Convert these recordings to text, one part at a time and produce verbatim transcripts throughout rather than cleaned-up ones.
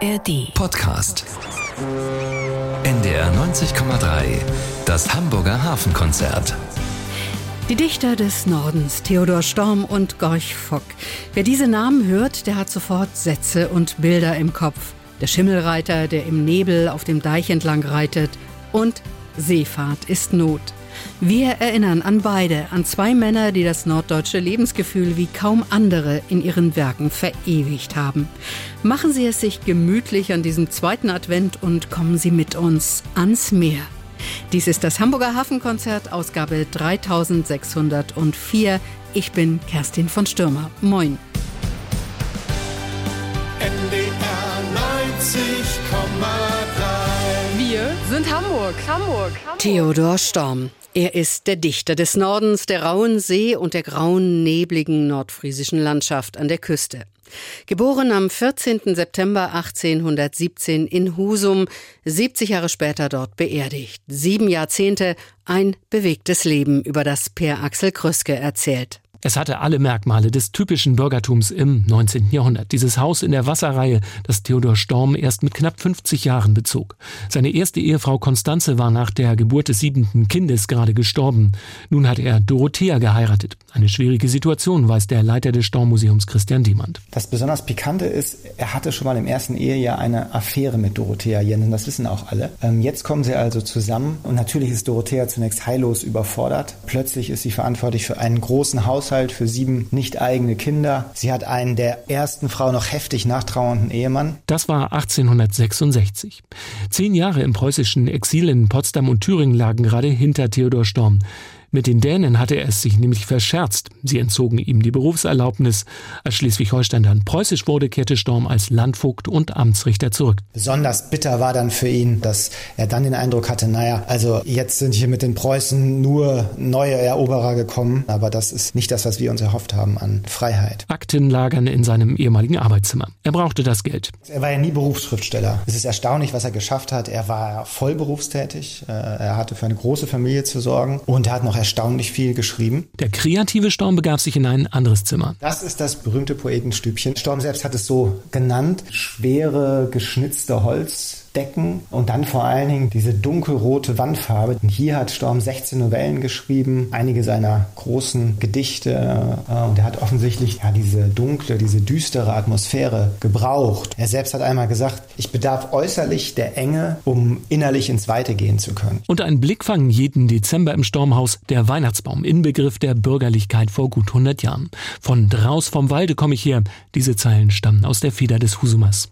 A R D Podcast. N D R neunzig Komma drei, das Hamburger Hafenkonzert. Die Dichter des Nordens, Theodor Storm und Gorch Fock. Wer diese Namen hört, der hat sofort Sätze und Bilder im Kopf. Der Schimmelreiter, der im Nebel auf dem Deich entlang reitet. Und Seefahrt ist Not. Wir erinnern an beide, an zwei Männer, die das norddeutsche Lebensgefühl wie kaum andere in ihren Werken verewigt haben. Machen Sie es sich gemütlich an diesem zweiten Advent und kommen Sie mit uns ans Meer. Dies ist das Hamburger Hafenkonzert, Ausgabe dreitausendsechshundertvier. Ich bin Kerstin von Stürmer. Moin. N D R neunzig Komma drei. Wir sind Hamburg. Hamburg. Hamburg. Theodor Storm. Er ist der Dichter des Nordens, der rauen See und der grauen, nebligen nordfriesischen Landschaft an der Küste. Geboren am vierzehnten September achtzehnhundertsiebzehn in Husum, siebzig Jahre später dort beerdigt. Sieben Jahrzehnte, ein bewegtes Leben, über das Peer Axel Krüske erzählt. Es hatte alle Merkmale des typischen Bürgertums im neunzehnten Jahrhundert. Dieses Haus in der Wasserreihe, das Theodor Storm erst mit knapp fünfzig Jahren bezog. Seine erste Ehefrau Konstanze war nach der Geburt des siebenten Kindes gerade gestorben. Nun hat er Dorothea geheiratet. Eine schwierige Situation, weiß der Leiter des Storm-Museums Christian Diemand. Das besonders Pikante ist, er hatte schon mal im ersten Ehejahr eine Affäre mit Dorothea Jensen. Das wissen auch alle. Jetzt kommen sie also zusammen und natürlich ist Dorothea zunächst heillos überfordert. Plötzlich ist sie verantwortlich für einen großen Haus für sieben nicht eigene Kinder. Sie hat einen der ersten Frau noch heftig nachtrauernden Ehemann. Das war achtzehnhundertsechsundsechzig. Zehn Jahre im preußischen Exil in Potsdam und Thüringen lagen gerade hinter Theodor Storm. Mit den Dänen hatte er es sich nämlich verscherzt. Sie entzogen ihm die Berufserlaubnis. Als Schleswig-Holstein dann preußisch wurde, kehrte Storm als Landvogt und Amtsrichter zurück. Besonders bitter war dann für ihn, dass er dann den Eindruck hatte, naja, also jetzt sind hier mit den Preußen nur neue Eroberer gekommen. Aber das ist nicht das, was wir uns erhofft haben an Freiheit. Akten lagern in seinem ehemaligen Arbeitszimmer. Er brauchte das Geld. Er war ja nie Berufsschriftsteller. Es ist erstaunlich, was er geschafft hat. Er war voll berufstätig. Er hatte für eine große Familie zu sorgen und er hat noch erstaunlich viel geschrieben. Der kreative Storm begab sich in ein anderes Zimmer. Das ist das berühmte Poetenstübchen. Storm selbst hat es so genannt. Schwere, geschnitzte Holzdecken und dann vor allen Dingen diese dunkelrote Wandfarbe. Und hier hat Storm sechzehn Novellen geschrieben, einige seiner großen Gedichte. Und er hat offensichtlich ja, diese dunkle, diese düstere Atmosphäre gebraucht. Er selbst hat einmal gesagt, ich bedarf äußerlich der Enge, um innerlich ins Weite gehen zu können. Und ein Blick fangen jeden Dezember im Stormhaus der Weihnachtsbaum, Inbegriff der Bürgerlichkeit vor gut hundert Jahren. Von draus vom Walde komme ich her. Diese Zeilen stammen aus der Feder des Husumers.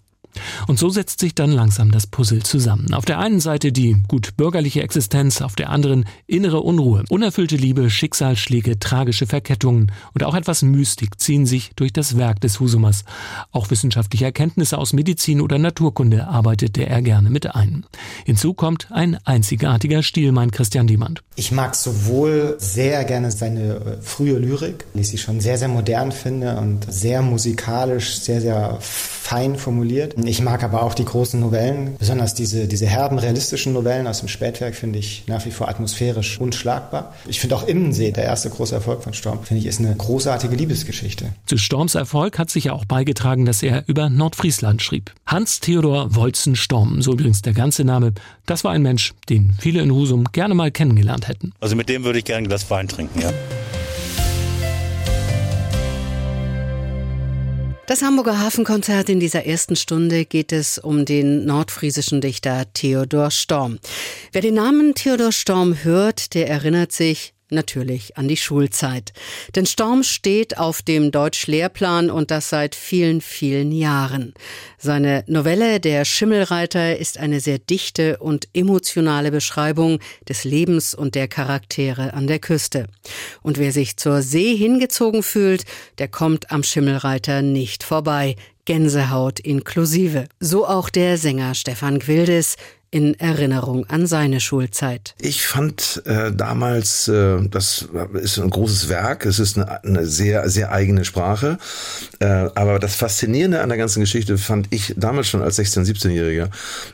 Und so setzt sich dann langsam das Puzzle zusammen. Auf der einen Seite die gut bürgerliche Existenz, auf der anderen innere Unruhe, unerfüllte Liebe, Schicksalsschläge, tragische Verkettungen und auch etwas Mystik ziehen sich durch das Werk des Husumers. Auch wissenschaftliche Erkenntnisse aus Medizin oder Naturkunde arbeitete er gerne mit ein. Hinzu kommt ein einzigartiger Stil, meint Christian Diemand. Ich mag sowohl sehr gerne seine frühe Lyrik, die ich schon sehr, sehr modern finde und sehr musikalisch, sehr, sehr fein formuliert. Ich mag aber auch die großen Novellen, besonders diese, diese herben, realistischen Novellen aus dem Spätwerk finde ich nach wie vor atmosphärisch unschlagbar. Ich finde auch Immensee, der erste große Erfolg von Storm, finde ich, ist eine großartige Liebesgeschichte. Zu Storms Erfolg hat sich ja auch beigetragen, dass er über Nordfriesland schrieb. Hans-Theodor Wolzen-Storm, so übrigens der ganze Name, das war ein Mensch, den viele in Husum gerne mal kennengelernt hätten. Also mit dem würde ich gerne ein Glas Wein trinken, ja. Das Hamburger Hafenkonzert in dieser ersten Stunde geht es um den nordfriesischen Dichter Theodor Storm. Wer den Namen Theodor Storm hört, der erinnert sich natürlich an die Schulzeit. Denn Storm steht auf dem Deutschlehrplan und das seit vielen, vielen Jahren. Seine Novelle Der Schimmelreiter ist eine sehr dichte und emotionale Beschreibung des Lebens und der Charaktere an der Küste. Und wer sich zur See hingezogen fühlt, der kommt am Schimmelreiter nicht vorbei. Gänsehaut inklusive. So auch der Sänger Stefan Gwildes, in Erinnerung an seine Schulzeit. Ich fand äh, damals, äh, das ist ein großes Werk, es ist eine, eine sehr, sehr eigene Sprache, äh, aber das Faszinierende an der ganzen Geschichte fand ich damals schon als sechzehn-, siebzehnjähriger,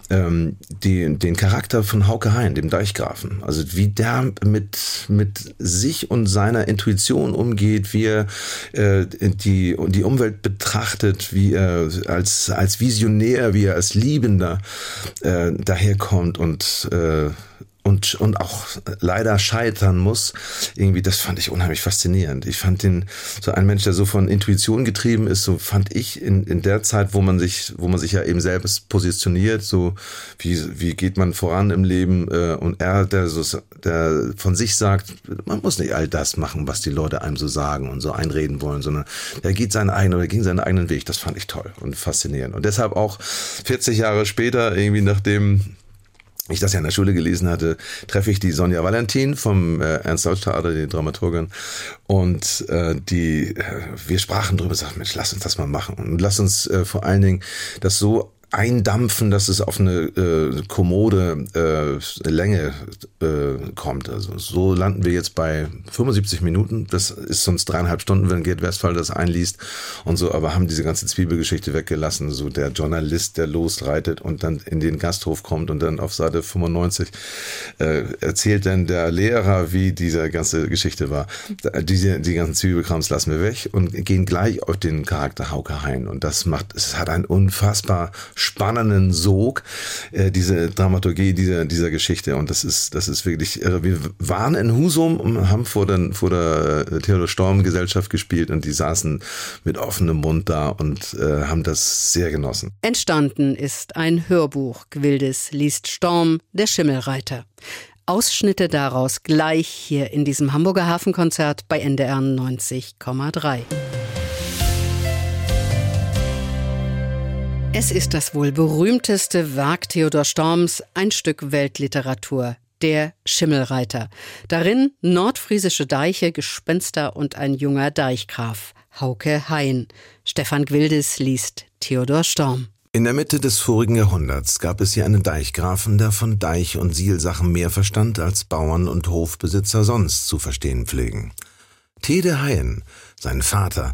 ähm, die, den Charakter von Hauke Haien, dem Deichgrafen. Also wie der mit, mit sich und seiner Intuition umgeht, wie er äh, die, die Umwelt betrachtet, betrachtet, wie er als, als Visionär, wie er als Liebender äh, daherkommt und äh, und und auch leider scheitern muss, irgendwie, das fand ich unheimlich faszinierend. Ich fand den, so ein Mensch, der so von Intuition getrieben ist, so fand ich in in der Zeit, wo man sich wo man sich ja eben selbst positioniert, so wie wie geht man voran im Leben, äh, und er, der so der von sich sagt, man muss nicht all das machen, was die Leute einem so sagen und so einreden wollen, sondern er geht seinen eigenen oder ging seinen eigenen Weg. Das fand ich toll und faszinierend und deshalb auch vierzig Jahre später, irgendwie nachdem ich das ja in der Schule gelesen hatte, treffe ich die Sonja Valentin vom äh, Ernst Deutsch-Theater, die Dramaturgin, und äh, die, äh, wir sprachen drüber, sagten, Mensch, lass uns das mal machen und lass uns äh, vor allen Dingen das so eindampfen, dass es auf eine äh, kommode äh, Länge äh, kommt. Also so landen wir jetzt bei fünfundsiebzig Minuten. Das ist sonst dreieinhalb Stunden, wenn Gerd Westphal das einliest und so, aber haben diese ganze Zwiebelgeschichte weggelassen. So der Journalist, der losreitet und dann in den Gasthof kommt und dann auf Seite fünfundneunzig äh, erzählt dann der Lehrer, wie diese ganze Geschichte war. Diese, die ganzen Zwiebelkrams lassen wir weg und gehen gleich auf den Charakter Hauke Haien. Und das macht, es hat einen unfassbar spannenden Sog, äh, diese Dramaturgie dieser, dieser Geschichte, und das ist, das ist wirklich irre. Wir waren in Husum und haben vor, den, vor der äh, Theodor Storm Gesellschaft gespielt und die saßen mit offenem Mund da und äh, haben das sehr genossen. Entstanden ist ein Hörbuch. Gwildes liest Storm, der Schimmelreiter. Ausschnitte daraus gleich hier in diesem Hamburger Hafenkonzert bei N D R neunzig Komma drei. Es ist das wohl berühmteste Werk Theodor Storms, ein Stück Weltliteratur, Der Schimmelreiter. Darin nordfriesische Deiche, Gespenster und ein junger Deichgraf, Hauke Haien. Stefan Gwildes liest Theodor Storm. In der Mitte des vorigen Jahrhunderts gab es hier einen Deichgrafen, der von Deich- und Sielsachen mehr verstand, als Bauern und Hofbesitzer sonst zu verstehen pflegen. Theodor Haien, sein Vater,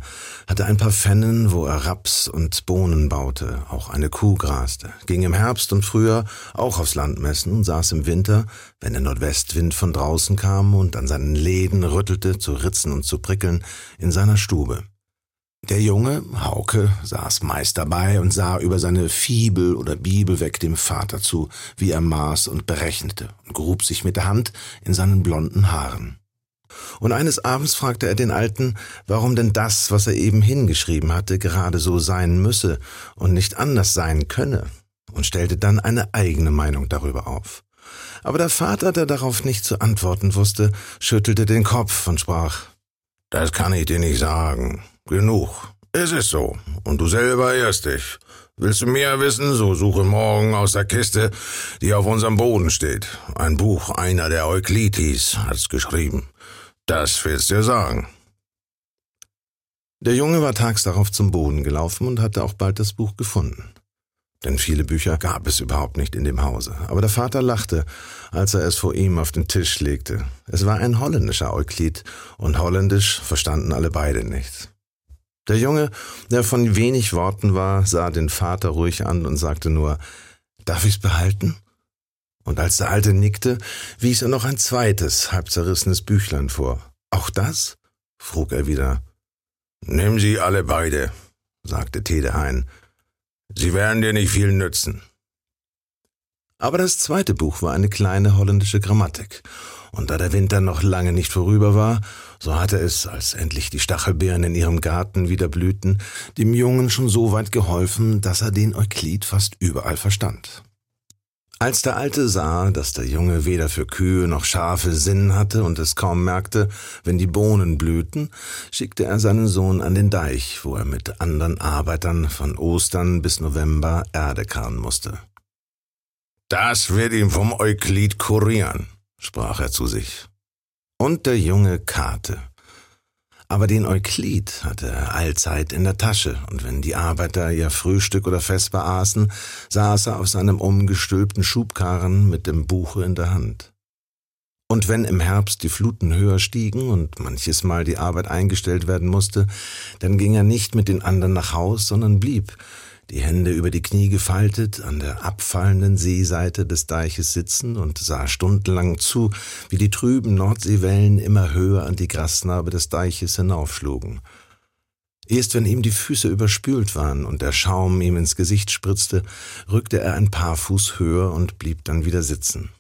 hatte ein paar Fennen, wo er Raps und Bohnen baute, auch eine Kuh graste, ging im Herbst und Frühjahr auch aufs Land messen und saß im Winter, wenn der Nordwestwind von draußen kam und an seinen Läden rüttelte, zu ritzen und zu prickeln, in seiner Stube. Der Junge, Hauke, saß meist dabei und sah über seine Fibel oder Bibel weg dem Vater zu, wie er maß und berechnete, und grub sich mit der Hand in seinen blonden Haaren. Und eines Abends fragte er den Alten, warum denn das, was er eben hingeschrieben hatte, gerade so sein müsse und nicht anders sein könne, und stellte dann eine eigene Meinung darüber auf. Aber der Vater, der darauf nicht zu antworten wusste, schüttelte den Kopf und sprach: »Das kann ich dir nicht sagen. Genug. Es ist so. Und du selber irrst dich. Willst du mehr wissen, so suche morgen aus der Kiste, die auf unserem Boden steht. Ein Buch, einer der Euklitis, hat's geschrieben. Das willst du dir sagen.« Der Junge war tags darauf zum Boden gelaufen und hatte auch bald das Buch gefunden. Denn viele Bücher gab es überhaupt nicht in dem Hause. Aber der Vater lachte, als er es vor ihm auf den Tisch legte. Es war ein holländischer Euklid, und Holländisch verstanden alle beide nicht. Der Junge, der von wenig Worten war, sah den Vater ruhig an und sagte nur: »Darf ich's behalten?« Und als der Alte nickte, wies er noch ein zweites, halb zerrissenes Büchlein vor. »Auch das?« frug er wieder. »Nimm sie alle beide«, sagte Theodor Haien. »Sie werden dir nicht viel nützen.« Aber das zweite Buch war eine kleine holländische Grammatik. Und da der Winter noch lange nicht vorüber war, so hatte es, als endlich die Stachelbeeren in ihrem Garten wieder blühten, dem Jungen schon so weit geholfen, dass er den Euklid fast überall verstand. Als der Alte sah, dass der Junge weder für Kühe noch Schafe Sinn hatte und es kaum merkte, wenn die Bohnen blühten, schickte er seinen Sohn an den Deich, wo er mit anderen Arbeitern von Ostern bis November Erde karren musste. »Das wird ihm vom Euklid kurieren«, sprach er zu sich. Und der Junge karrte. Aber den Euklid hatte er allzeit in der Tasche, und wenn die Arbeiter ihr Frühstück oder Fest beaßen, saß er auf seinem umgestülpten Schubkarren mit dem Buche in der Hand. Und wenn im Herbst die Fluten höher stiegen und manches Mal die Arbeit eingestellt werden musste, dann ging er nicht mit den anderen nach Haus, sondern blieb, die Hände über die Knie gefaltet, an der abfallenden Seeseite des Deiches sitzen und sah stundenlang zu, wie die trüben Nordseewellen immer höher an die Grasnarbe des Deiches hinaufschlugen. Erst wenn ihm die Füße überspült waren und der Schaum ihm ins Gesicht spritzte, rückte er ein paar Fuß höher und blieb dann wieder sitzen.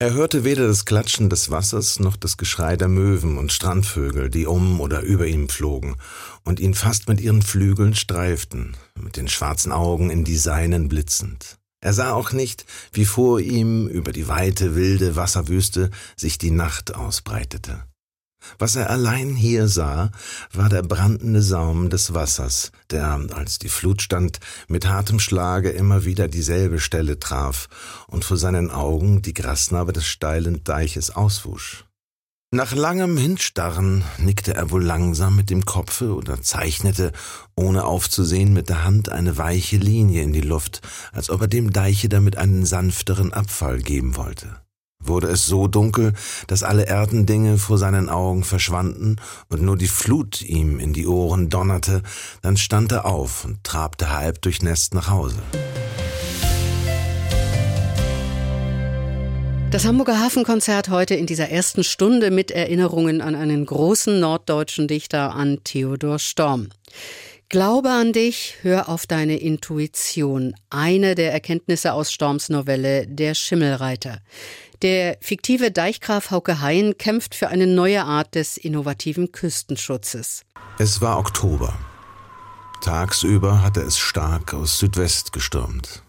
Er hörte weder das Klatschen des Wassers noch das Geschrei der Möwen und Strandvögel, die um oder über ihm flogen und ihn fast mit ihren Flügeln streiften, mit den schwarzen Augen in die seinen blitzend. Er sah auch nicht, wie vor ihm über die weite, wilde Wasserwüste sich die Nacht ausbreitete. Was er allein hier sah, war der brandende Saum des Wassers, der, als die Flut stand, mit hartem Schlage immer wieder dieselbe Stelle traf und vor seinen Augen die Grasnarbe des steilen Deiches auswusch. Nach langem Hinstarren nickte er wohl langsam mit dem Kopfe oder zeichnete, ohne aufzusehen, mit der Hand eine weiche Linie in die Luft, als ob er dem Deiche damit einen sanfteren Abfall geben wollte. Wurde es so dunkel, dass alle Erdendinge vor seinen Augen verschwanden und nur die Flut ihm in die Ohren donnerte, dann stand er auf und trabte halb durchnässt nach Hause. Das Hamburger Hafenkonzert heute in dieser ersten Stunde mit Erinnerungen an einen großen norddeutschen Dichter, an Theodor Storm. Glaube an dich, hör auf deine Intuition. Eine der Erkenntnisse aus Storms Novelle Der Schimmelreiter. Der fiktive Deichgraf Hauke Haien kämpft für eine neue Art des innovativen Küstenschutzes. Es war Oktober. Tagsüber hatte es stark aus Südwest gestürmt.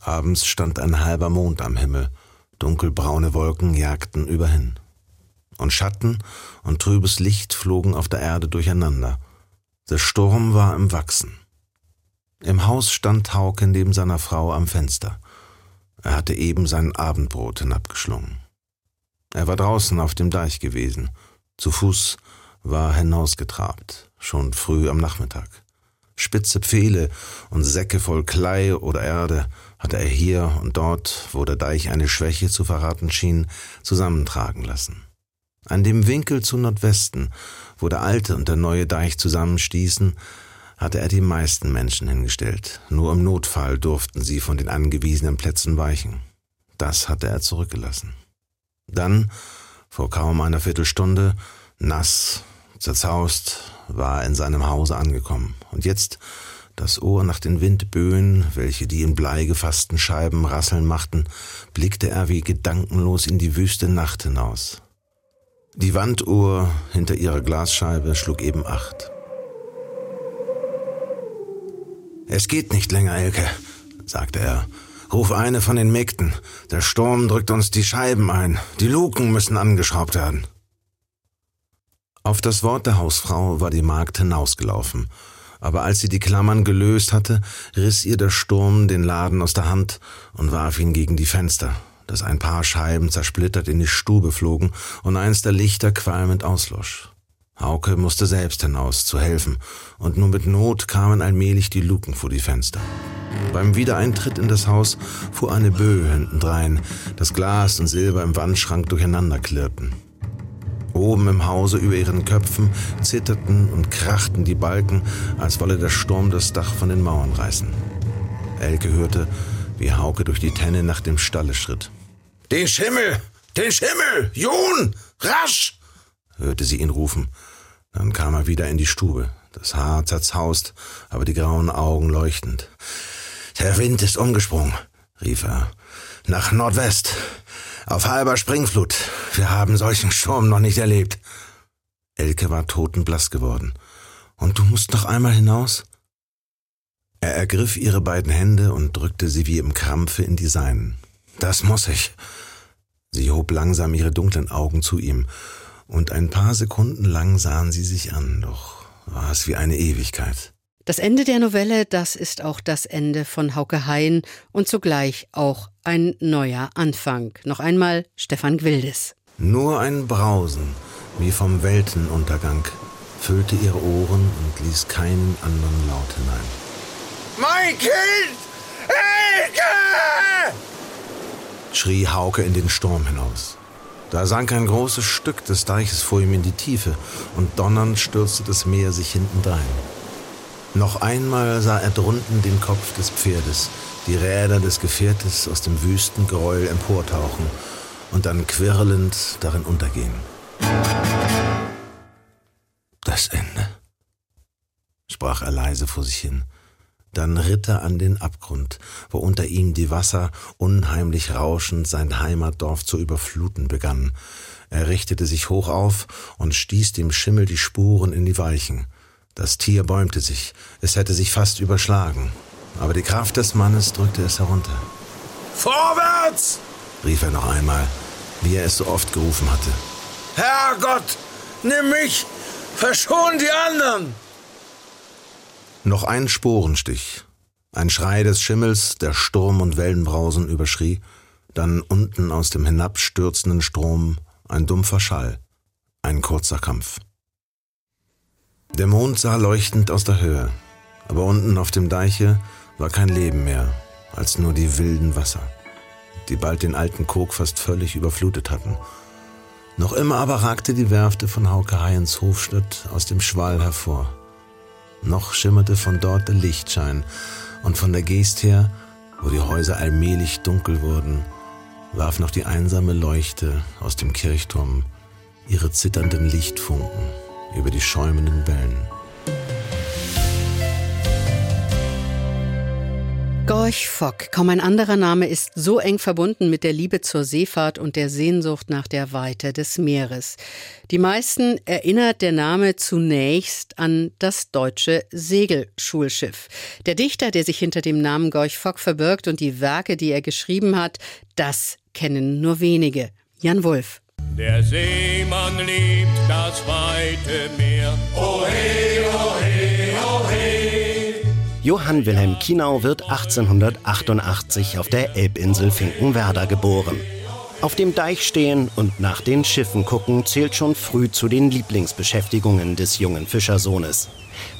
Abends stand ein halber Mond am Himmel. Dunkelbraune Wolken jagten überhin. Und Schatten und trübes Licht flogen auf der Erde durcheinander. Der Sturm war im Wachsen. Im Haus stand Hauke neben seiner Frau am Fenster. Er hatte eben sein Abendbrot hinabgeschlungen. Er war draußen auf dem Deich gewesen. Zu Fuß war hinausgetrabt, schon früh am Nachmittag. Spitze Pfähle und Säcke voll Klei oder Erde hatte er hier und dort, wo der Deich eine Schwäche zu verraten schien, zusammentragen lassen. An dem Winkel zu Nordwesten, wo der alte und der neue Deich zusammenstießen, hatte er die meisten Menschen hingestellt. Nur im Notfall durften sie von den angewiesenen Plätzen weichen. Das hatte er zurückgelassen. Dann, vor kaum einer Viertelstunde, nass, zerzaust, war er in seinem Hause angekommen. Und jetzt, das Ohr nach den Windböen, welche die in Blei gefassten Scheiben rasseln machten, blickte er wie gedankenlos in die wüste Nacht hinaus. Die Wanduhr hinter ihrer Glasscheibe schlug eben acht. »Es geht nicht länger, Elke«, sagte er. »Ruf eine von den Mägden. Der Sturm drückt uns die Scheiben ein. Die Luken müssen angeschraubt werden.« Auf das Wort der Hausfrau war die Magd hinausgelaufen. Aber als sie die Klammern gelöst hatte, riss ihr der Sturm den Laden aus der Hand und warf ihn gegen die Fenster, dass ein paar Scheiben zersplittert in die Stube flogen und eins der Lichter qualmend auslosch. Hauke musste selbst hinaus, zu helfen, und nur mit Not kamen allmählich die Luken vor die Fenster. Beim Wiedereintritt in das Haus fuhr eine Böe hintendrein, das Glas und Silber im Wandschrank durcheinander klirrten. Oben im Hause über ihren Köpfen zitterten und krachten die Balken, als wolle der Sturm das Dach von den Mauern reißen. Elke hörte, wie Hauke durch die Tenne nach dem Stalle schritt. »Den Schimmel! Den Schimmel! Jun! Rasch!« hörte sie ihn rufen. Dann kam er wieder in die Stube, das Haar zerzaust, aber die grauen Augen leuchtend. »Der Wind ist umgesprungen«, rief er, »nach Nordwest, auf halber Springflut. Wir haben solchen Sturm noch nicht erlebt.« Elke war totenblass geworden. »Und du musst noch einmal hinaus?« Er ergriff ihre beiden Hände und drückte sie wie im Krampfe in die seinen. »Das muss ich.« Sie hob langsam ihre dunklen Augen zu ihm, und ein paar Sekunden lang sahen sie sich an, doch war es wie eine Ewigkeit. Das Ende der Novelle, das ist auch das Ende von Hauke Haien und zugleich auch ein neuer Anfang. Noch einmal Stefan Gwildes. Nur ein Brausen, wie vom Weltenuntergang, füllte ihre Ohren und ließ keinen anderen Laut hinein. »Mein Kind! Elke!« schrie Hauke in den Sturm hinaus. Da sank ein großes Stück des Deiches vor ihm in die Tiefe und donnernd stürzte das Meer sich hintendrein. Noch einmal sah er drunten den Kopf des Pferdes, die Räder des Gefährtes aus dem wüsten Gräuel emportauchen und dann quirlend darin untergehen. Das Ende. sprach er leise vor sich hin. Dann ritt er an den Abgrund, wo unter ihm die Wasser unheimlich rauschend sein Heimatdorf zu überfluten begannen. Er richtete sich hoch auf und stieß dem Schimmel die Spuren in die Weichen. Das Tier bäumte sich, es hätte sich fast überschlagen, aber die Kraft des Mannes drückte es herunter. »Vorwärts!« rief er noch einmal, wie er es so oft gerufen hatte. »Herrgott, nimm mich, verschon die anderen!« Noch ein Sporenstich, ein Schrei des Schimmels, der Sturm und Wellenbrausen überschrie, dann unten aus dem hinabstürzenden Strom ein dumpfer Schall, ein kurzer Kampf. Der Mond sah leuchtend aus der Höhe, aber unten auf dem Deiche war kein Leben mehr, als nur die wilden Wasser, die bald den alten Kog fast völlig überflutet hatten. Noch immer aber ragte die Werfte von Hauke Haiens Hofstatt aus dem Schwall hervor. Noch schimmerte von dort der Lichtschein, und von der Geest her, wo die Häuser allmählich dunkel wurden, warf noch die einsame Leuchte aus dem Kirchturm ihre zitternden Lichtfunken über die schäumenden Wellen. Gorch Fock, kaum ein anderer Name ist so eng verbunden mit der Liebe zur Seefahrt und der Sehnsucht nach der Weite des Meeres. Die meisten erinnert der Name zunächst an das deutsche Segelschulschiff. Der Dichter, der sich hinter dem Namen Gorch Fock verbirgt, und die Werke, die er geschrieben hat, das kennen nur wenige. Jan Wulff. Der Seemann liebt das weite Meer. Ohe, ohe, ohe. Johann Wilhelm Kinau wird achtzehnhundertachtundachtzig auf der Elbinsel Finkenwerder geboren. Auf dem Deich stehen und nach den Schiffen gucken zählt schon früh zu den Lieblingsbeschäftigungen des jungen Fischersohnes.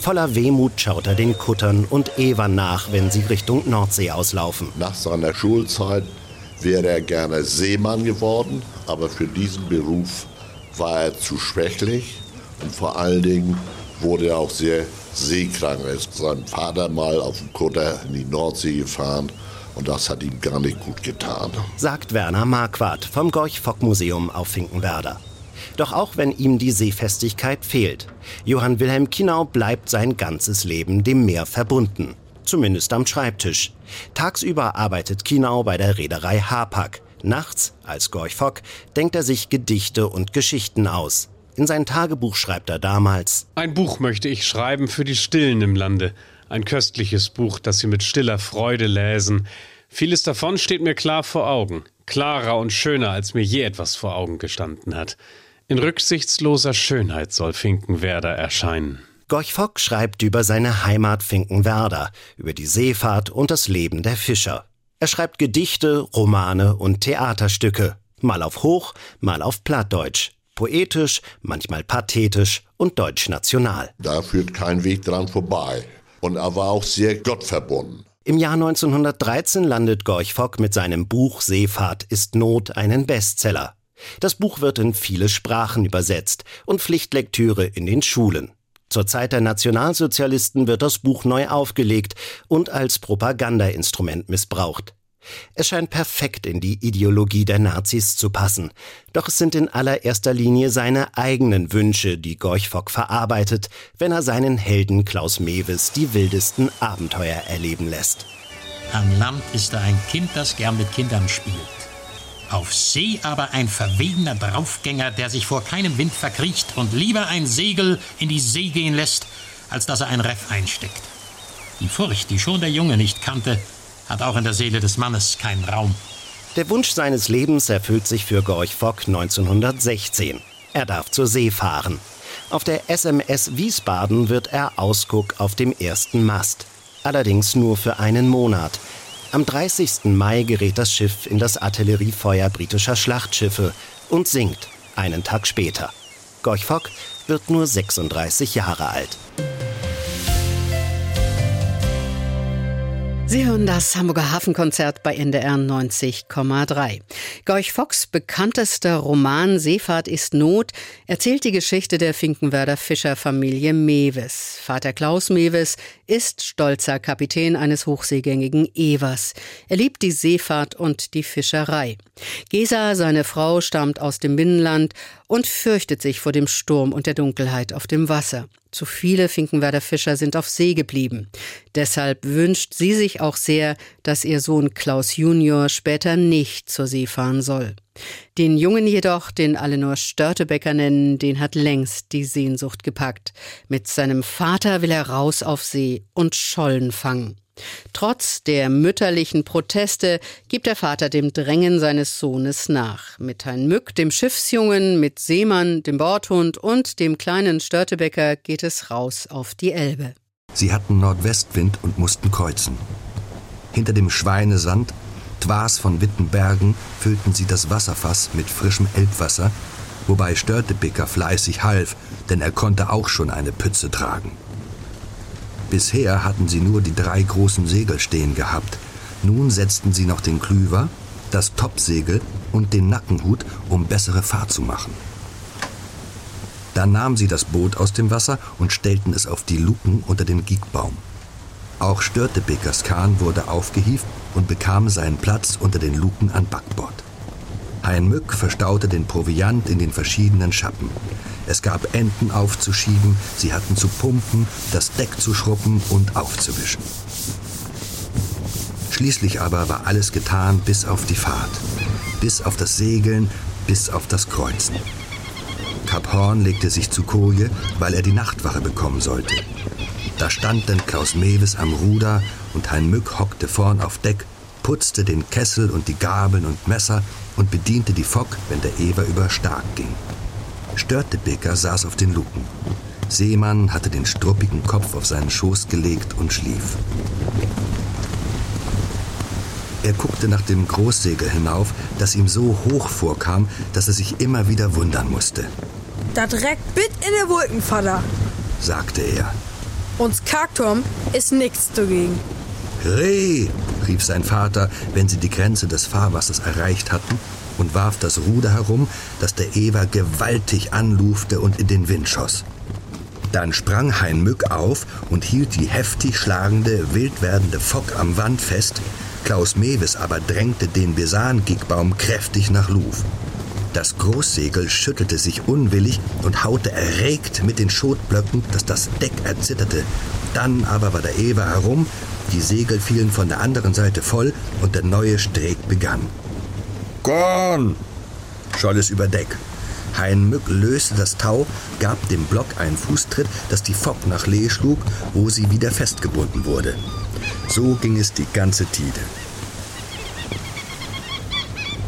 Voller Wehmut schaut er den Kuttern und Ewern nach, wenn sie Richtung Nordsee auslaufen. Nach seiner Schulzeit wäre er gerne Seemann geworden, aber für diesen Beruf war er zu schwächlich und vor allen Dingen wurde er auch sehr seekrank. Er ist mit seinem Vater mal auf dem Kutter in die Nordsee gefahren und das hat ihm gar nicht gut getan, sagt Werner Marquardt vom Gorch-Fock-Museum auf Finkenwerder. Doch auch wenn ihm die Seefestigkeit fehlt, Johann Wilhelm Kinau bleibt sein ganzes Leben dem Meer verbunden. Zumindest am Schreibtisch. Tagsüber arbeitet Kinau bei der Reederei Hapag. Nachts, als Gorch Fock, denkt er sich Gedichte und Geschichten aus. In sein Tagebuch schreibt er damals: Ein Buch möchte ich schreiben für die Stillen im Lande. Ein köstliches Buch, das sie mit stiller Freude lesen. Vieles davon steht mir klar vor Augen. Klarer und schöner, als mir je etwas vor Augen gestanden hat. In rücksichtsloser Schönheit soll Finkenwerder erscheinen. Gorch Fock schreibt über seine Heimat Finkenwerder, über die Seefahrt und das Leben der Fischer. Er schreibt Gedichte, Romane und Theaterstücke. Mal auf Hoch, mal auf Plattdeutsch. Poetisch, manchmal pathetisch und deutschnational. Da führt kein Weg dran vorbei. Und er war auch sehr gottverbunden. Im Jahr neunzehnhundertdreizehn landet Gorch Fock mit seinem Buch Seefahrt ist Not einen Bestseller. Das Buch wird in viele Sprachen übersetzt und Pflichtlektüre in den Schulen. Zur Zeit der Nationalsozialisten wird das Buch neu aufgelegt und als Propagandainstrument missbraucht. Es scheint perfekt in die Ideologie der Nazis zu passen. Doch es sind in allererster Linie seine eigenen Wünsche, die Gorch Fock verarbeitet, wenn er seinen Helden Klaus Mewes die wildesten Abenteuer erleben lässt. Am Land ist er ein Kind, das gern mit Kindern spielt. Auf See aber ein verwegener Draufgänger, der sich vor keinem Wind verkriecht und lieber ein Segel in die See gehen lässt, als dass er ein Reff einsteckt. Die Furcht, die schon der Junge nicht kannte, hat auch in der Seele des Mannes keinen Raum. Der Wunsch seines Lebens erfüllt sich für Gorch Fock neunzehnhundertsechzehn. Er darf zur See fahren. Auf der S M S Wiesbaden wird er Ausguck auf dem ersten Mast. Allerdings nur für einen Monat. Am dreißigsten Mai gerät das Schiff in das Artilleriefeuer britischer Schlachtschiffe und sinkt einen Tag später. Gorch Fock wird nur sechsunddreißig Jahre alt. Sie hören das Hamburger Hafenkonzert bei N D R neunzig Komma drei. Gorch Focks bekanntester Roman Seefahrt ist Not erzählt die Geschichte der Finkenwerder Fischerfamilie Mewes. Vater Klaus Mewes ist stolzer Kapitän eines hochseegängigen Ewers. Er liebt die Seefahrt und die Fischerei. Gesa, seine Frau, stammt aus dem Binnenland und fürchtet sich vor dem Sturm und der Dunkelheit auf dem Wasser. Zu viele Finkenwerder Fischer sind auf See geblieben. Deshalb wünscht sie sich auch sehr, dass ihr Sohn Klaus Junior später nicht zur See fahren soll. Den Jungen jedoch, den alle nur Störtebecker nennen, den hat längst die Sehnsucht gepackt. Mit seinem Vater will er raus auf See und Schollen fangen. Trotz der mütterlichen Proteste gibt der Vater dem Drängen seines Sohnes nach. Mit Hein Mück, dem Schiffsjungen, mit Seemann, dem Bordhund und dem kleinen Störtebecker geht es raus auf die Elbe. Sie hatten Nordwestwind und mussten kreuzen. Hinter dem Schweinesand, Twas von Wittenbergen, füllten sie das Wasserfass mit frischem Elbwasser, wobei Störtebecker fleißig half, denn er konnte auch schon eine Pütze tragen. Bisher hatten sie nur die drei großen Segel stehen gehabt. Nun setzten sie noch den Klüver, das Topsegel und den Nackenhut, um bessere Fahrt zu machen. Dann nahmen sie das Boot aus dem Wasser und stellten es auf die Luken unter dem Giekbaum. Auch Störtebeckers Kahn wurde aufgehievt und bekam seinen Platz unter den Luken an Backbord. Hein Mück verstaute den Proviant in den verschiedenen Schappen. Es gab Enten aufzuschieben, sie hatten zu pumpen, das Deck zu schrubben und aufzuwischen. Schließlich aber war alles getan bis auf die Fahrt, bis auf das Segeln, bis auf das Kreuzen. Kap Horn legte sich zu Koje, weil er die Nachtwache bekommen sollte. Da stand denn Klaus Mewes am Ruder und Hein Mück hockte vorn auf Deck, putzte den Kessel und die Gabeln und Messer und bediente die Fock, wenn der Ewer über stark ging. Störtebecker saß auf den Luken. Seemann hatte den struppigen Kopf auf seinen Schoß gelegt und schlief. Er guckte nach dem Großsegel hinauf, das ihm so hoch vorkam, dass er sich immer wieder wundern musste. Da dreckt bit in der Wolken, Vater, sagte er. Uns Karkturm ist nichts dagegen. Reh, rief sein Vater, wenn sie die Grenze des Fahrwassers erreicht hatten, und warf das Ruder herum, das der Ewer gewaltig anlufte und in den Wind schoss. Dann sprang Hein Mück auf und hielt die heftig schlagende, wild werdende Fock am Wand fest. Klaus Mewes aber drängte den Besan-Gickbaum kräftig nach Luf. Das Großsegel schüttelte sich unwillig und haute erregt mit den Schotblöcken, dass das Deck erzitterte. Dann aber war der Ewer herum, die Segel fielen von der anderen Seite voll und der neue Streeck begann. Gorn! scholl es über Deck. Hein Mück löste das Tau, gab dem Block einen Fußtritt, dass die Fock nach Lee schlug, wo sie wieder festgebunden wurde. So ging es die ganze Tide.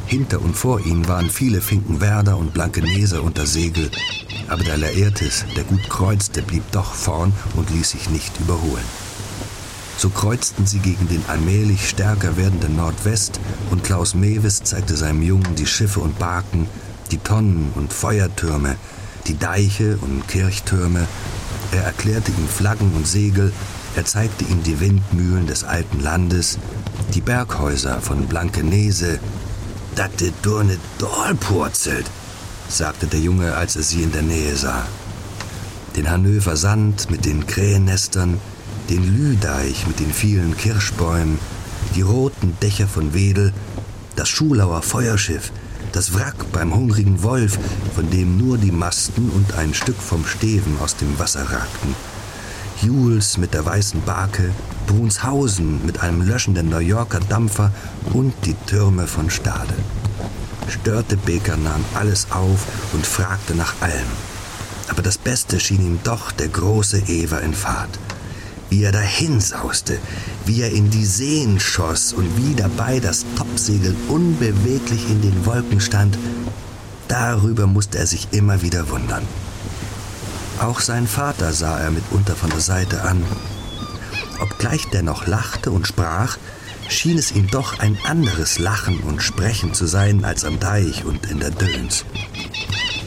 Hinter und vor ihnen waren viele Finkenwerder und Blankeneser unter Segel, aber der Laertes, der gut kreuzte, blieb doch vorn und ließ sich nicht überholen. So kreuzten sie gegen den allmählich stärker werdenden Nordwest und Klaus Mewes zeigte seinem Jungen die Schiffe und Barken, die Tonnen und Feuertürme, die Deiche und Kirchtürme. Er erklärte ihm Flaggen und Segel, er zeigte ihm die Windmühlen des alten Landes, die Berghäuser von Blankenese. »Datte Durne Dorl purzelt«, sagte der Junge, als er sie in der Nähe sah. Den Hannöver Sand mit den Krähennestern, den Lüdeich mit den vielen Kirschbäumen, die roten Dächer von Wedel, das Schulauer Feuerschiff, das Wrack beim hungrigen Wolf, von dem nur die Masten und ein Stück vom Steven aus dem Wasser ragten, Jules mit der weißen Barke, Brunshausen mit einem löschenden New Yorker Dampfer und die Türme von Stade. Störtebecker nahm alles auf und fragte nach allem. Aber das Beste schien ihm doch der große Ewer in Fahrt. Wie er dahin sauste, wie er in die Seen schoss und wie dabei das Topsegel unbeweglich in den Wolken stand, darüber musste er sich immer wieder wundern. Auch seinen Vater sah er mitunter von der Seite an. Obgleich der noch lachte und sprach, schien es ihm doch ein anderes Lachen und Sprechen zu sein als am Deich und in der Döns.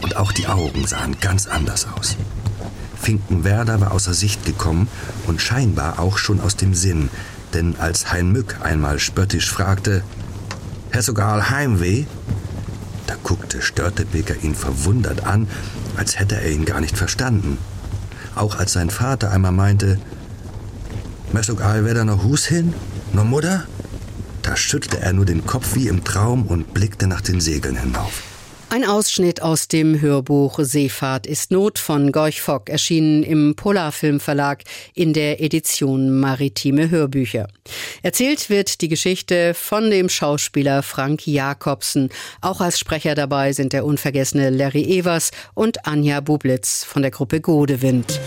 Und auch die Augen sahen ganz anders aus. Finkenwerder war außer Sicht gekommen und scheinbar auch schon aus dem Sinn, denn als Hein Mück einmal spöttisch fragte, »Hast du gar Heimweh?« da guckte Störtebecker ihn verwundert an, als hätte er ihn gar nicht verstanden. Auch als sein Vater einmal meinte, »Möchtst du all weder noch Hus hin, noch Mutter?« da schüttelte er nur den Kopf wie im Traum und blickte nach den Segeln hinauf. Ein Ausschnitt aus dem Hörbuch Seefahrt ist Not von Gorch Fock, erschienen im Polarfilmverlag in der Edition Maritime Hörbücher. Erzählt wird die Geschichte von dem Schauspieler Frank Jakobsen. Auch als Sprecher dabei sind der unvergessene Larry Evers und Anja Bublitz von der Gruppe Godewind.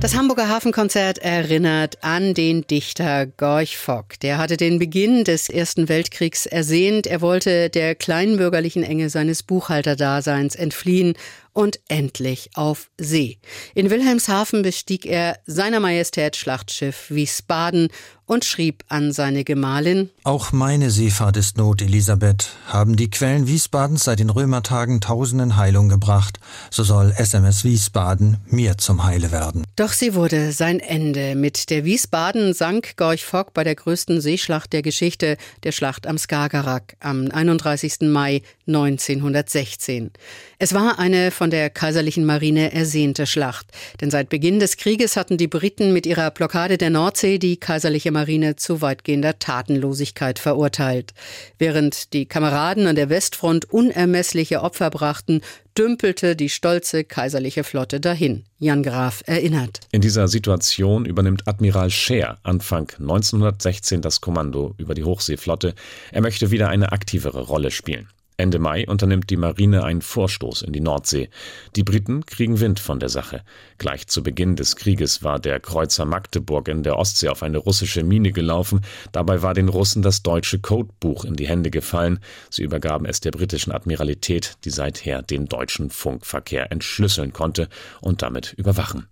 Das Hamburger Hafenkonzert erinnert an den Dichter Gorch Fock. Der hatte den Beginn des Ersten Weltkriegs ersehnt. Er wollte der kleinbürgerlichen Enge seines Buchhalterdaseins entfliehen und endlich auf See. In Wilhelmshaven bestieg er seiner Majestät Schlachtschiff Wiesbaden und schrieb an seine Gemahlin: Auch meine Seefahrt ist Not, Elisabeth. Haben die Quellen Wiesbadens seit den Römertagen Tausenden Heilung gebracht, so soll S M S Wiesbaden mir zum Heile werden. Doch sie wurde sein Ende. Mit der Wiesbaden sank Gorch Fock bei der größten Seeschlacht der Geschichte, der Schlacht am Skagerrak, am einunddreißigsten Mai neunzehnhundertsechzehn. Es war eine von der kaiserlichen Marine ersehnte Schlacht. Denn seit Beginn des Krieges hatten die Briten mit ihrer Blockade der Nordsee die kaiserliche Marine zu weitgehender Tatenlosigkeit verurteilt. Während die Kameraden an der Westfront unermessliche Opfer brachten, dümpelte die stolze kaiserliche Flotte dahin. Jan Graf erinnert: In dieser Situation übernimmt Admiral Scheer Anfang neunzehnhundertsechzehn das Kommando über die Hochseeflotte. Er möchte wieder eine aktivere Rolle spielen. Ende Mai unternimmt die Marine einen Vorstoß in die Nordsee. Die Briten kriegen Wind von der Sache. Gleich zu Beginn des Krieges war der Kreuzer Magdeburg in der Ostsee auf eine russische Mine gelaufen. Dabei war den Russen das deutsche Codebuch in die Hände gefallen. Sie übergaben es der britischen Admiralität, die seither den deutschen Funkverkehr entschlüsseln konnte und damit überwachen.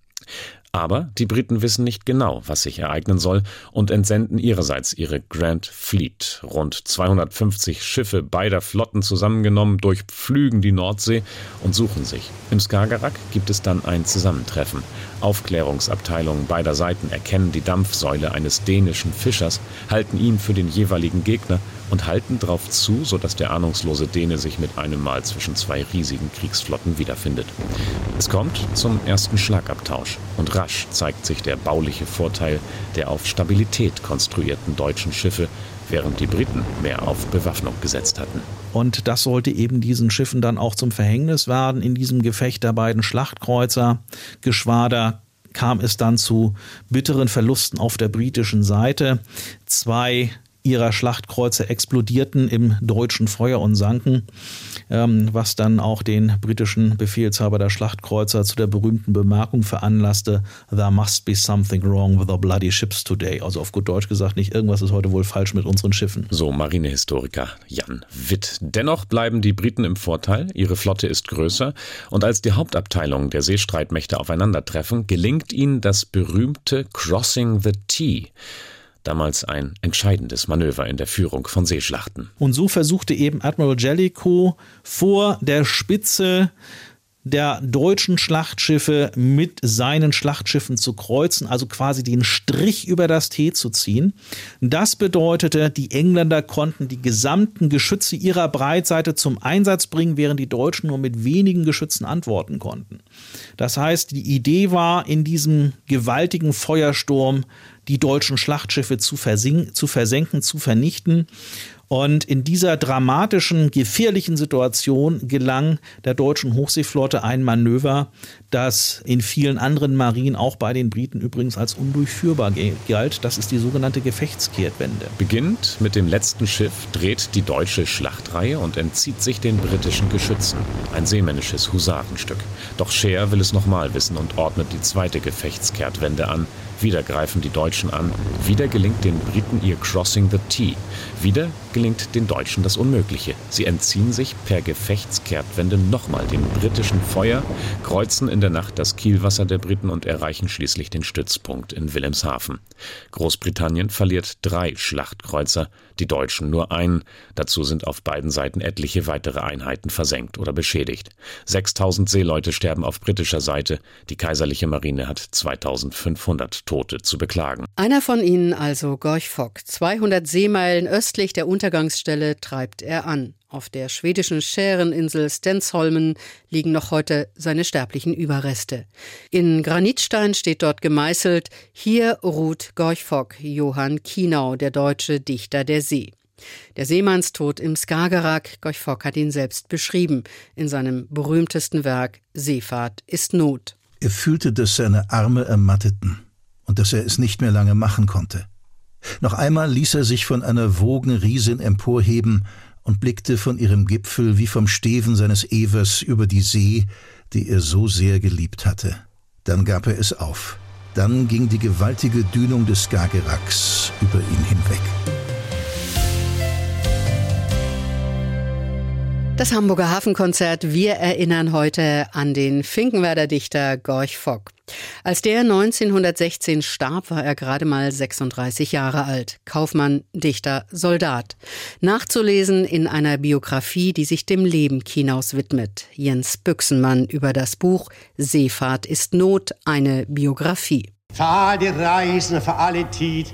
Aber die Briten wissen nicht genau, was sich ereignen soll und entsenden ihrerseits ihre Grand Fleet. Rund zweihundertfünfzig Schiffe beider Flotten zusammengenommen durchpflügen die Nordsee und suchen sich. Im Skagerrak gibt es dann ein Zusammentreffen. Aufklärungsabteilungen beider Seiten erkennen die Dampfsäule eines dänischen Fischers, halten ihn für den jeweiligen Gegner und halten drauf zu, sodass der ahnungslose Däne sich mit einem Mal zwischen zwei riesigen Kriegsflotten wiederfindet. Es kommt zum ersten Schlagabtausch und rasch zeigt sich der bauliche Vorteil der auf Stabilität konstruierten deutschen Schiffe, während die Briten mehr auf Bewaffnung gesetzt hatten. Und das sollte eben diesen Schiffen dann auch zum Verhängnis werden. In diesem Gefecht der beiden Schlachtkreuzergeschwader kam es dann zu bitteren Verlusten auf der britischen Seite. Zwei ihrer Schlachtkreuzer explodierten im deutschen Feuer und sanken, ähm, was dann auch den britischen Befehlshaber der Schlachtkreuzer zu der berühmten Bemerkung veranlasste: There must be something wrong with the bloody ships today. Also auf gut Deutsch gesagt, nicht irgendwas ist heute wohl falsch mit unseren Schiffen. So Marinehistoriker Jan Witt. Dennoch bleiben die Briten im Vorteil, ihre Flotte ist größer und als die Hauptabteilungen der Seestreitmächte aufeinandertreffen, gelingt ihnen das berühmte Crossing the T. Damals ein entscheidendes Manöver in der Führung von Seeschlachten. Und so versuchte eben Admiral Jellicoe vor der Spitze der deutschen Schlachtschiffe mit seinen Schlachtschiffen zu kreuzen, also quasi den Strich über das T zu ziehen. Das bedeutete, die Engländer konnten die gesamten Geschütze ihrer Breitseite zum Einsatz bringen, während die Deutschen nur mit wenigen Geschützen antworten konnten. Das heißt, die Idee war, in diesem gewaltigen Feuersturm die deutschen Schlachtschiffe zu, versink- zu versenken, zu vernichten. Und in dieser dramatischen, gefährlichen Situation gelang der deutschen Hochseeflotte ein Manöver, das in vielen anderen Marinen, auch bei den Briten übrigens, als undurchführbar galt. Das ist die sogenannte Gefechtskehrtwende. Beginnt mit dem letzten Schiff, dreht die deutsche Schlachtreihe und entzieht sich den britischen Geschützen. Ein seemännisches Husarenstück. Doch Scheer will es nochmal wissen und ordnet die zweite Gefechtskehrtwende an. Wieder greifen die Deutschen an. Wieder gelingt den Briten ihr Crossing the T. Wieder gelingt den Deutschen das Unmögliche. Sie entziehen sich per Gefechtskehrtwende nochmal dem britischen Feuer, kreuzen in der Nacht das Kielwasser der Briten und erreichen schließlich den Stützpunkt in Wilhelmshaven. Großbritannien verliert drei Schlachtkreuzer, die Deutschen nur einen. Dazu sind auf beiden Seiten etliche weitere Einheiten versenkt oder beschädigt. sechstausend Seeleute sterben auf britischer Seite. Die kaiserliche Marine hat zweitausendfünfhundert Tote zu beklagen. Einer von ihnen also Gorch Fock. zweihundert Seemeilen östlich der Unter Untergangsstelle treibt er an. Auf der schwedischen Schäreninsel Stenzholmen liegen noch heute seine sterblichen Überreste. In Granitstein steht dort gemeißelt: Hier ruht Gorch Fock, Johann Kinau, der deutsche Dichter der See. Der Seemannstod im Skagerrak, Gorch Fock hat ihn selbst beschrieben, in seinem berühmtesten Werk Seefahrt ist not. Er fühlte, dass seine Arme ermatteten und dass er es nicht mehr lange machen konnte. Noch einmal ließ er sich von einer Wogenriesin emporheben und blickte von ihrem Gipfel wie vom Steven seines Evers über die See, die er so sehr geliebt hatte. Dann gab er es auf. Dann ging die gewaltige Dünung des Skagerraks über ihn hinweg. Das Hamburger Hafenkonzert. Wir erinnern heute an den Finkenwerder Dichter Gorch Fock. Als der neunzehnhundertsechzehn starb, war er gerade mal sechsunddreißig Jahre alt. Kaufmann, Dichter, Soldat. Nachzulesen in einer Biografie, die sich dem Leben Kinaus widmet. Jens Büchsenmann über das Buch Seefahrt ist Not, eine Biografie. Fade Reisen für alle Tiet,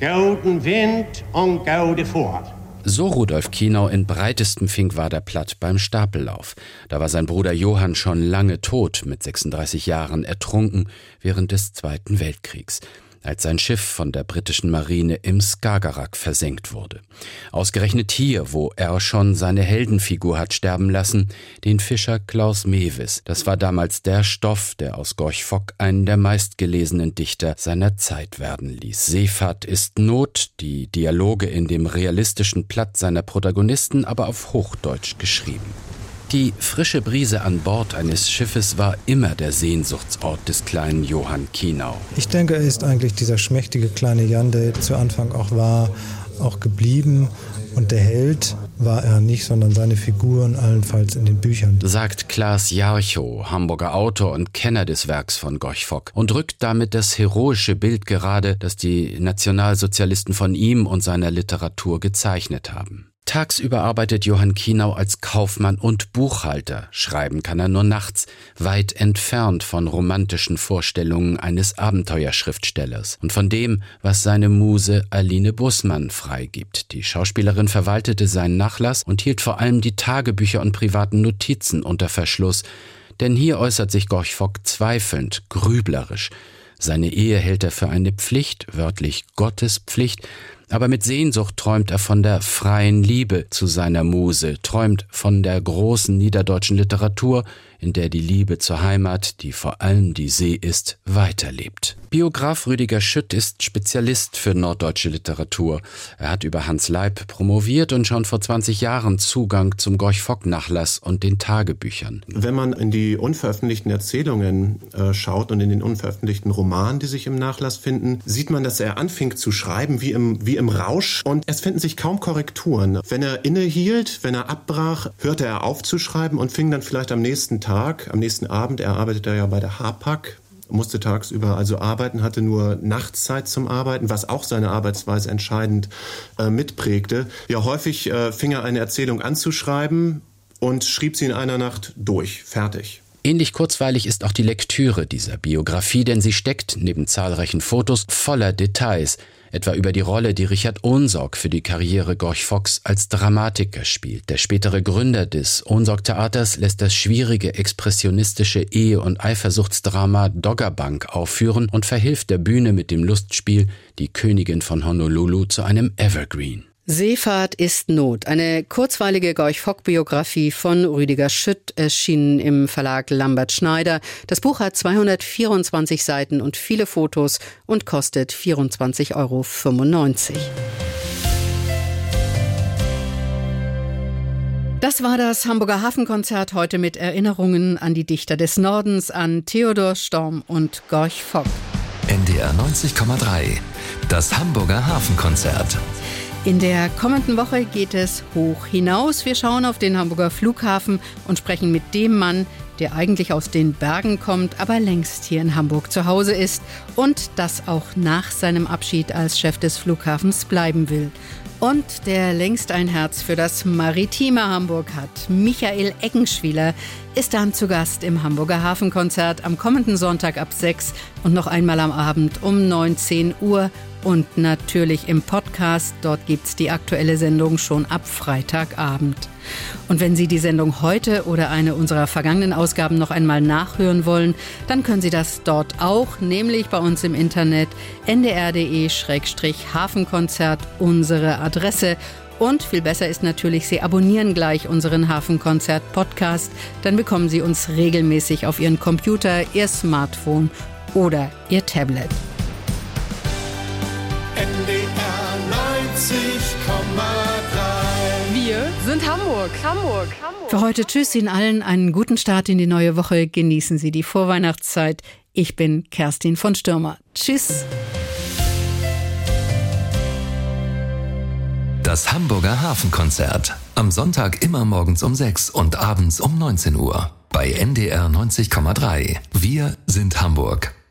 guten Wind und gute Fahrt. So Rudolf Kinau in breitestem Finkenwerder Platt beim Stapellauf. Da war sein Bruder Johann schon lange tot, mit sechsunddreißig Jahren ertrunken während des Zweiten Weltkriegs, als sein Schiff von der britischen Marine im Skagerrak versenkt wurde. Ausgerechnet hier, wo er schon seine Heldenfigur hat sterben lassen, den Fischer Klaus Mewes. Das war damals der Stoff, der aus Gorch Fock einen der meistgelesenen Dichter seiner Zeit werden ließ. Seefahrt ist Not, die Dialoge in dem realistischen Platt seiner Protagonisten, aber auf Hochdeutsch geschrieben. Die frische Brise an Bord eines Schiffes war immer der Sehnsuchtsort des kleinen Johann Kinau. Ich denke, er ist eigentlich dieser schmächtige kleine Jan, der zu Anfang auch war, auch geblieben. Und der Held war er nicht, sondern seine Figuren allenfalls in den Büchern. Sagt Klaas Jarchow, Hamburger Autor und Kenner des Werks von Gorch Fock, und rückt damit das heroische Bild gerade, das die Nationalsozialisten von ihm und seiner Literatur gezeichnet haben. Tagsüber arbeitet Johann Kinau als Kaufmann und Buchhalter. Schreiben kann er nur nachts, weit entfernt von romantischen Vorstellungen eines Abenteuerschriftstellers und von dem, was seine Muse Aline Bußmann freigibt. Die Schauspielerin verwaltete seinen Nachlass und hielt vor allem die Tagebücher und privaten Notizen unter Verschluss. Denn hier äußert sich Gorch Fock zweifelnd, grüblerisch. Seine Ehe hält er für eine Pflicht, wörtlich Gottes Pflicht. Aber mit Sehnsucht träumt er von der freien Liebe zu seiner Muse, träumt von der großen niederdeutschen Literatur, in der die Liebe zur Heimat, die vor allem die See ist, weiterlebt. Biograf Rüdiger Schütt ist Spezialist für norddeutsche Literatur. Er hat über Hans Leib promoviert und schon vor zwanzig Jahren Zugang zum Gorch-Fock-Nachlass und den Tagebüchern. Wenn man in die unveröffentlichten Erzählungen äh, schaut und in den unveröffentlichten Romanen, die sich im Nachlass finden, sieht man, dass er anfing zu schreiben wie im, wie im Rausch, und es finden sich kaum Korrekturen. Wenn er innehielt, wenn er abbrach, hörte er auf zu schreiben und fing dann vielleicht am nächsten Tag Am nächsten Abend, er arbeitete ja bei der Hapag, musste tagsüber also arbeiten, hatte nur Nachtzeit zum Arbeiten, was auch seine Arbeitsweise entscheidend äh, mitprägte. Ja, häufig äh, fing er eine Erzählung an zu schreiben und schrieb sie in einer Nacht durch, fertig. Ähnlich kurzweilig ist auch die Lektüre dieser Biografie, denn sie steckt neben zahlreichen Fotos voller Details, etwa über die Rolle, die Richard Ohnsorg für die Karriere Gorch Focks als Dramatiker spielt. Der spätere Gründer des Ohnsorg-Theaters lässt das schwierige expressionistische Ehe- und Eifersuchtsdrama Doggerbank aufführen und verhilft der Bühne mit dem Lustspiel Die Königin von Honolulu zu einem Evergreen. Seefahrt ist Not, eine kurzweilige Gorch-Fock-Biografie von Rüdiger Schütt, erschienen im Verlag Lambert Schneider. Das Buch hat zweihundertvierundzwanzig Seiten und viele Fotos und kostet vierundzwanzig Euro fünfundneunzig. Das war das Hamburger Hafenkonzert heute mit Erinnerungen an die Dichter des Nordens, an Theodor Storm und Gorch Fock. N D R neunzig Komma drei, das Hamburger Hafenkonzert. In der kommenden Woche geht es hoch hinaus. Wir schauen auf den Hamburger Flughafen und sprechen mit dem Mann, der eigentlich aus den Bergen kommt, aber längst hier in Hamburg zu Hause ist und das auch nach seinem Abschied als Chef des Flughafens bleiben will. Und der längst ein Herz für das maritime Hamburg hat, Michael Eckenschwiler, ist dann zu Gast im Hamburger Hafenkonzert am kommenden Sonntag ab sechs und noch einmal am Abend um neunzehn Uhr und natürlich im Podcast. Dort gibt's die aktuelle Sendung schon ab Freitagabend. Und wenn Sie die Sendung heute oder eine unserer vergangenen Ausgaben noch einmal nachhören wollen, dann können Sie das dort auch, nämlich bei uns im Internet n d r punkt d e slash hafenkonzert, unsere Adresse. Und viel besser ist natürlich, Sie abonnieren gleich unseren Hafenkonzert-Podcast. Dann bekommen Sie uns regelmäßig auf Ihren Computer, Ihr Smartphone oder Ihr Tablet. N D R neunzig Komma drei. Wir sind Hamburg. Hamburg. Hamburg. Für heute tschüss Ihnen allen, einen guten Start in die neue Woche. Genießen Sie die Vorweihnachtszeit. Ich bin Kerstin von Stürmer. Tschüss. Das Hamburger Hafenkonzert. Am Sonntag immer morgens um sechs und abends um neunzehn Uhr. Bei N D R neunzig Komma drei. Wir sind Hamburg.